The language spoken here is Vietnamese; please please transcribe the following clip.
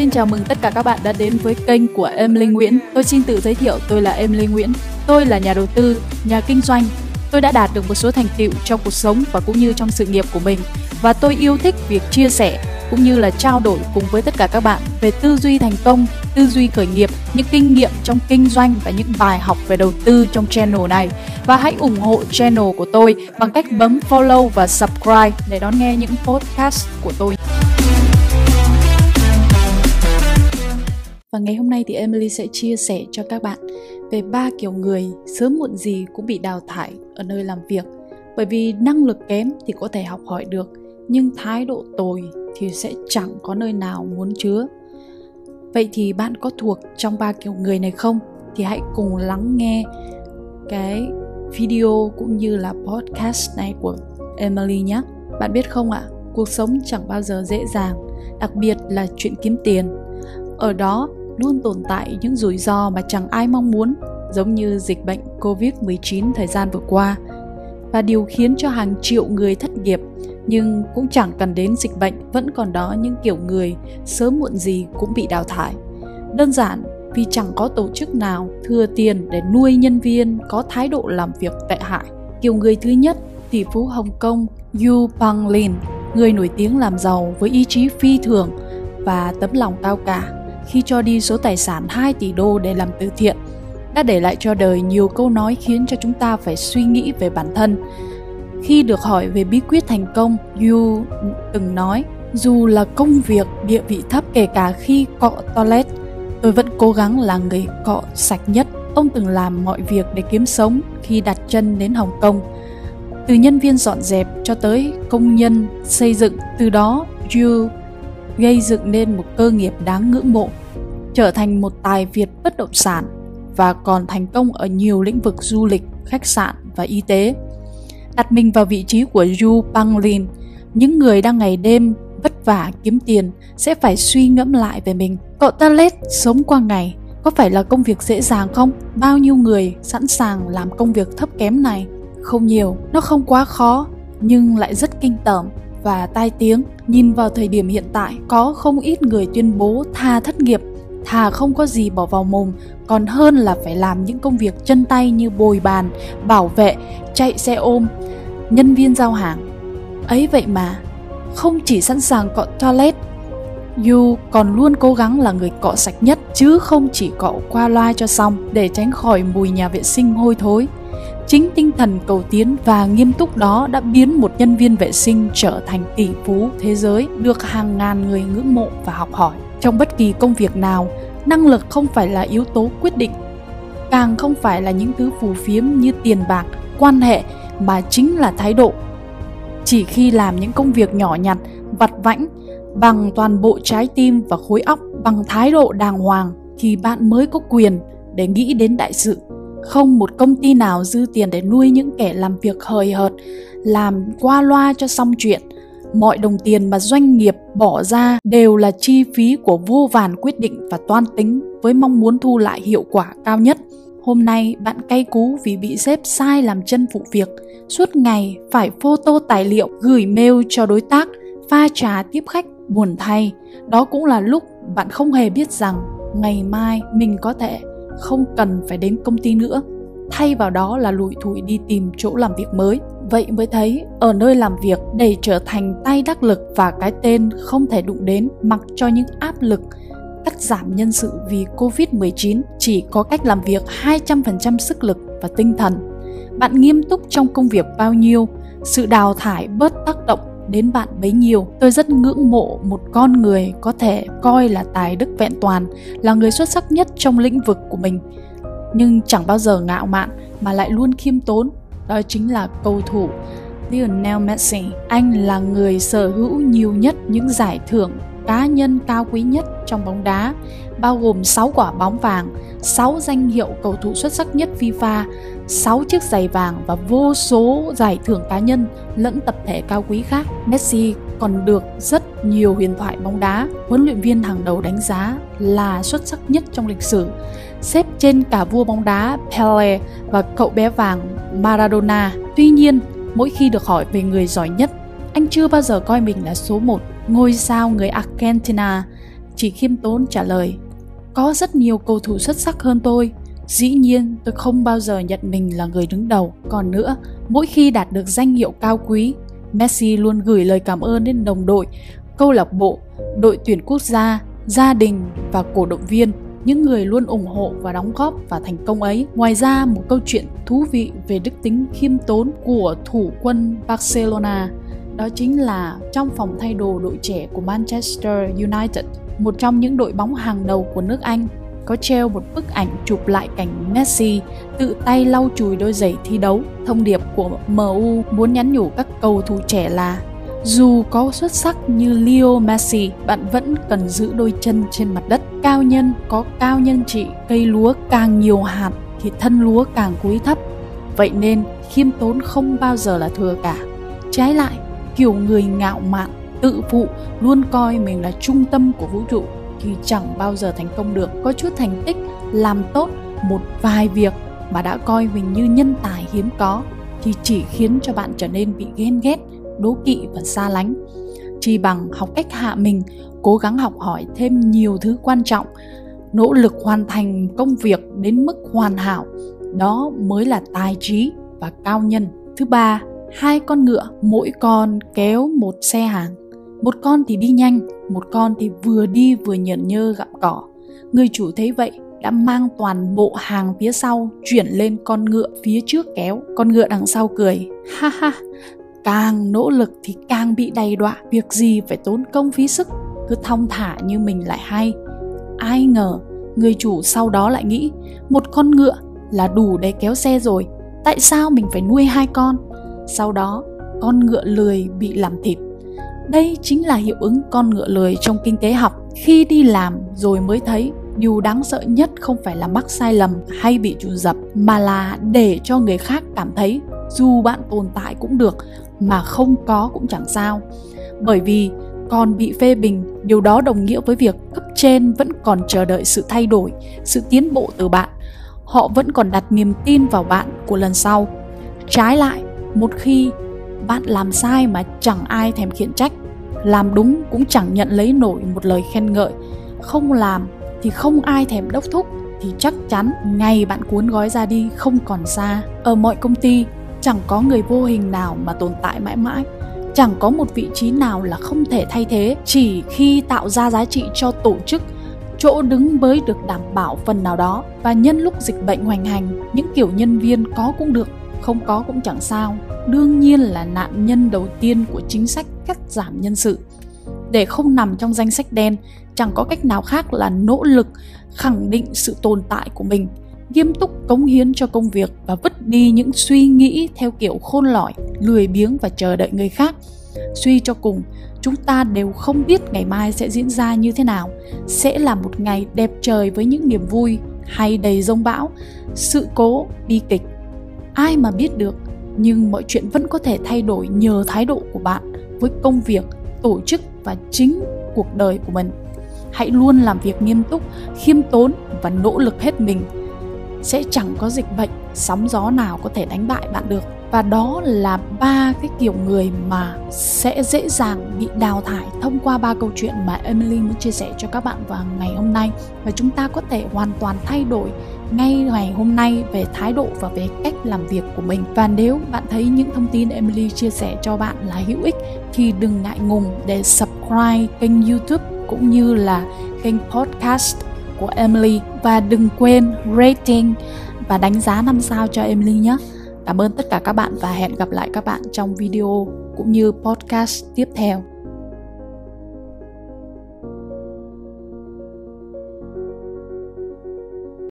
Xin chào mừng tất cả các bạn đã đến với kênh của em Lê Nguyễn. Tôi xin tự giới thiệu, tôi là em Lê Nguyễn. Tôi là nhà đầu tư, nhà kinh doanh. Tôi đã đạt được một số thành tựu trong cuộc sống và cũng như trong sự nghiệp của mình. Và tôi yêu thích việc chia sẻ cũng như là trao đổi cùng với tất cả các bạn về tư duy thành công, tư duy khởi nghiệp, những kinh nghiệm trong kinh doanh và những bài học về đầu tư trong channel này. Và hãy ủng hộ channel của tôi bằng cách bấm follow và subscribe để đón nghe những podcast của tôi. Và ngày hôm nay thì Emily sẽ chia sẻ cho các bạn về 3 kiểu người sớm muộn gì cũng bị đào thải ở nơi làm việc. Bởi vì năng lực kém thì có thể học hỏi được, nhưng thái độ tồi thì sẽ chẳng có nơi nào muốn chứa. Vậy thì bạn có thuộc trong 3 kiểu người này không? Thì hãy cùng lắng nghe cái video cũng như là podcast này của Emily nhé. Bạn biết không ạ, cuộc sống chẳng bao giờ dễ dàng, đặc biệt là chuyện kiếm tiền. Ở đó luôn tồn tại những rủi ro mà chẳng ai mong muốn, giống như dịch bệnh COVID-19 thời gian vừa qua. Và điều khiến cho hàng triệu người thất nghiệp, nhưng cũng chẳng cần đến dịch bệnh, vẫn còn đó những kiểu người sớm muộn gì cũng bị đào thải. Đơn giản vì chẳng có tổ chức nào thừa tiền để nuôi nhân viên có thái độ làm việc tệ hại. Kiểu người thứ nhất, tỷ phú Hồng Kông Yu Panglin, người nổi tiếng làm giàu với ý chí phi thường và tấm lòng cao cả khi cho đi số tài sản 2 tỷ đô để làm từ thiện, đã để lại cho đời nhiều câu nói khiến cho chúng ta phải suy nghĩ về bản thân. Khi được hỏi về bí quyết thành công, Yu từng nói, dù là công việc, địa vị thấp, kể cả khi cọ toilet, tôi vẫn cố gắng là người cọ sạch nhất. Ông từng làm mọi việc để kiếm sống khi đặt chân đến Hồng Kông, từ nhân viên dọn dẹp cho tới công nhân xây dựng. Từ đó, Yu gây dựng nên một cơ nghiệp đáng ngưỡng mộ, trở thành một tài Việt bất động sản và còn thành công ở nhiều lĩnh vực du lịch, khách sạn và y tế. Đặt mình vào vị trí của Yu Panglin, những người đang ngày đêm vất vả kiếm tiền sẽ phải suy ngẫm lại về mình. Cậu ta lết sống qua ngày có phải là công việc dễ dàng không? Bao nhiêu người sẵn sàng làm công việc thấp kém này? Không nhiều, nó không quá khó nhưng lại rất kinh tởm và tai tiếng. Nhìn vào thời điểm hiện tại, có không ít người tuyên bố thà thất nghiệp, thà không có gì bỏ vào mồm, còn hơn là phải làm những công việc chân tay như bồi bàn, bảo vệ, chạy xe ôm, nhân viên giao hàng. Ấy vậy mà, không chỉ sẵn sàng cọ toilet, Yu còn luôn cố gắng là người cọ sạch nhất, chứ không chỉ cọ qua loa cho xong để tránh khỏi mùi nhà vệ sinh hôi thối. Chính tinh thần cầu tiến và nghiêm túc đó đã biến một nhân viên vệ sinh trở thành tỷ phú thế giới, được hàng ngàn người ngưỡng mộ và học hỏi. Trong bất kỳ công việc nào, năng lực không phải là yếu tố quyết định, càng không phải là những thứ phù phiếm như tiền bạc, quan hệ, mà chính là thái độ. Chỉ khi làm những công việc nhỏ nhặt, vặt vãnh, bằng toàn bộ trái tim và khối óc, bằng thái độ đàng hoàng, thì bạn mới có quyền để nghĩ đến đại sự. Không một công ty nào dư tiền để nuôi những kẻ làm việc hời hợt, làm qua loa cho xong chuyện. Mọi đồng tiền mà doanh nghiệp bỏ ra đều là chi phí của vô vàn quyết định và toan tính với mong muốn thu lại hiệu quả cao nhất. Hôm nay bạn cay cú vì bị sếp sai làm chân phụ việc, suốt ngày phải photo tài liệu, gửi mail cho đối tác, pha trà tiếp khách. Buồn thay, đó cũng là lúc bạn không hề biết rằng ngày mai mình có thể không cần phải đến công ty nữa, thay vào đó là lủi thủi đi tìm chỗ làm việc mới. Vậy mới thấy ở nơi làm việc, để trở thành tay đắc lực và cái tên không thể đụng đến, mặc cho những áp lực cắt giảm nhân sự vì Covid-19, chỉ có cách làm việc 200% sức lực và tinh thần. Bạn nghiêm túc trong công việc bao nhiêu, sự đào thải bớt tác động đến bạn bấy nhiêu. Tôi rất ngưỡng mộ một con người có thể coi là tài đức vẹn toàn, là người xuất sắc nhất trong lĩnh vực của mình, nhưng chẳng bao giờ ngạo mạn mà lại luôn khiêm tốn. Đó chính là cầu thủ Lionel Messi. Anh là người sở hữu nhiều nhất những giải thưởng cá nhân cao quý nhất trong bóng đá, bao gồm 6 quả bóng vàng, 6 danh hiệu cầu thủ xuất sắc nhất FIFA, 6 chiếc giày vàng và vô số giải thưởng cá nhân lẫn tập thể cao quý khác. Messi còn được rất nhiều huyền thoại bóng đá, huấn luyện viên hàng đầu đánh giá là xuất sắc nhất trong lịch sử, xếp trên cả vua bóng đá Pelé và cậu bé vàng Maradona. Tuy nhiên, mỗi khi được hỏi về người giỏi nhất, anh chưa bao giờ coi mình là số 1. Ngôi sao người Argentina chỉ khiêm tốn trả lời: "Có rất nhiều cầu thủ xuất sắc hơn tôi. Dĩ nhiên, tôi không bao giờ nhận mình là người đứng đầu. Còn nữa, mỗi khi đạt được danh hiệu cao quý, Messi luôn gửi lời cảm ơn đến đồng đội, câu lạc bộ, đội tuyển quốc gia, gia đình và cổ động viên, những người luôn ủng hộ và đóng góp vào thành công ấy." Ngoài ra, một câu chuyện thú vị về đức tính khiêm tốn của thủ quân Barcelona đó chính là trong phòng thay đồ đội trẻ của Manchester United, một trong những đội bóng hàng đầu của nước Anh, có treo một bức ảnh chụp lại cảnh Messi tự tay lau chùi đôi giày thi đấu. Thông điệp của MU muốn nhắn nhủ các cầu thủ trẻ là: dù có xuất sắc như Leo Messi, bạn vẫn cần giữ đôi chân trên mặt đất. Cao nhân có cao nhân trị, cây lúa càng nhiều hạt thì thân lúa càng cúi thấp. Vậy nên khiêm tốn không bao giờ là thừa cả. Trái lại, kiểu người ngạo mạn, tự phụ, luôn coi mình là trung tâm của vũ trụ thì chẳng bao giờ thành công được. Có chút thành tích, làm tốt một vài việc mà đã coi mình như nhân tài hiếm có thì chỉ khiến cho bạn trở nên bị ghen ghét, đố kỵ và xa lánh. Chỉ bằng học cách hạ mình, cố gắng học hỏi thêm nhiều thứ quan trọng, nỗ lực hoàn thành công việc đến mức hoàn hảo, đó mới là tài trí và cao nhân. Thứ ba, 2 con ngựa, mỗi con kéo một xe hàng. Một con thì đi nhanh, một con thì vừa đi vừa nhởn nhơ gặm cỏ. Người chủ thấy vậy đã mang toàn bộ hàng phía sau chuyển lên con ngựa phía trước kéo. Con ngựa đằng sau cười: "Ha ha, càng nỗ lực thì càng bị đày đọa, việc gì phải tốn công phí sức, cứ thong thả như mình lại hay." Ai ngờ, người chủ sau đó lại nghĩ: một con ngựa là đủ để kéo xe rồi, tại sao mình phải nuôi 2 con? Sau đó, con ngựa lười bị làm thịt. Đây chính là hiệu ứng con ngựa lười trong kinh tế học. Khi đi làm rồi mới thấy điều đáng sợ nhất không phải là mắc sai lầm hay bị trù dập, mà là để cho người khác cảm thấy dù bạn tồn tại cũng được, mà không có cũng chẳng sao. Bởi vì còn bị phê bình, điều đó đồng nghĩa với việc cấp trên vẫn còn chờ đợi sự thay đổi, sự tiến bộ từ bạn. Họ vẫn còn đặt niềm tin vào bạn của lần sau. Trái lại, một khi bạn làm sai mà chẳng ai thèm khiển trách, làm đúng cũng chẳng nhận lấy nổi một lời khen ngợi, không làm thì không ai thèm đốc thúc, thì chắc chắn ngày bạn cuốn gói ra đi không còn xa. Ở mọi công ty, chẳng có người vô hình nào mà tồn tại mãi mãi, chẳng có một vị trí nào là không thể thay thế. Chỉ khi tạo ra giá trị cho tổ chức, chỗ đứng mới được đảm bảo phần nào đó. Và nhân lúc dịch bệnh hoành hành, những kiểu nhân viên có cũng được, không có cũng chẳng sao, đương nhiên là nạn nhân đầu tiên của chính sách cắt giảm nhân sự. Để không nằm trong danh sách đen, chẳng có cách nào khác là nỗ lực khẳng định sự tồn tại của mình, nghiêm túc cống hiến cho công việc và vứt đi những suy nghĩ theo kiểu khôn lỏi, lười biếng và chờ đợi người khác. Suy cho cùng, chúng ta đều không biết ngày mai sẽ diễn ra như thế nào. Sẽ là một ngày đẹp trời với những niềm vui hay đầy dông bão, sự cố, bi kịch. Ai mà biết được, nhưng mọi chuyện vẫn có thể thay đổi nhờ thái độ của bạn với công việc, tổ chức và chính cuộc đời của mình. Hãy luôn làm việc nghiêm túc, khiêm tốn và nỗ lực hết mình. Sẽ chẳng có dịch bệnh, sóng gió nào có thể đánh bại bạn được. Và đó là 3 cái kiểu người mà sẽ dễ dàng bị đào thải thông qua 3 câu chuyện mà Emily muốn chia sẻ cho các bạn vào ngày hôm nay. Và chúng ta có thể hoàn toàn thay đổi ngay ngày hôm nay về thái độ và về cách làm việc của mình. Và nếu bạn thấy những thông tin Emily chia sẻ cho bạn là hữu ích thì đừng ngại ngùng để subscribe kênh YouTube cũng như là kênh podcast của Emily. Và đừng quên rating và đánh giá 5 sao cho Emily nhé. Cảm ơn tất cả các bạn và hẹn gặp lại các bạn trong video cũng như podcast tiếp theo.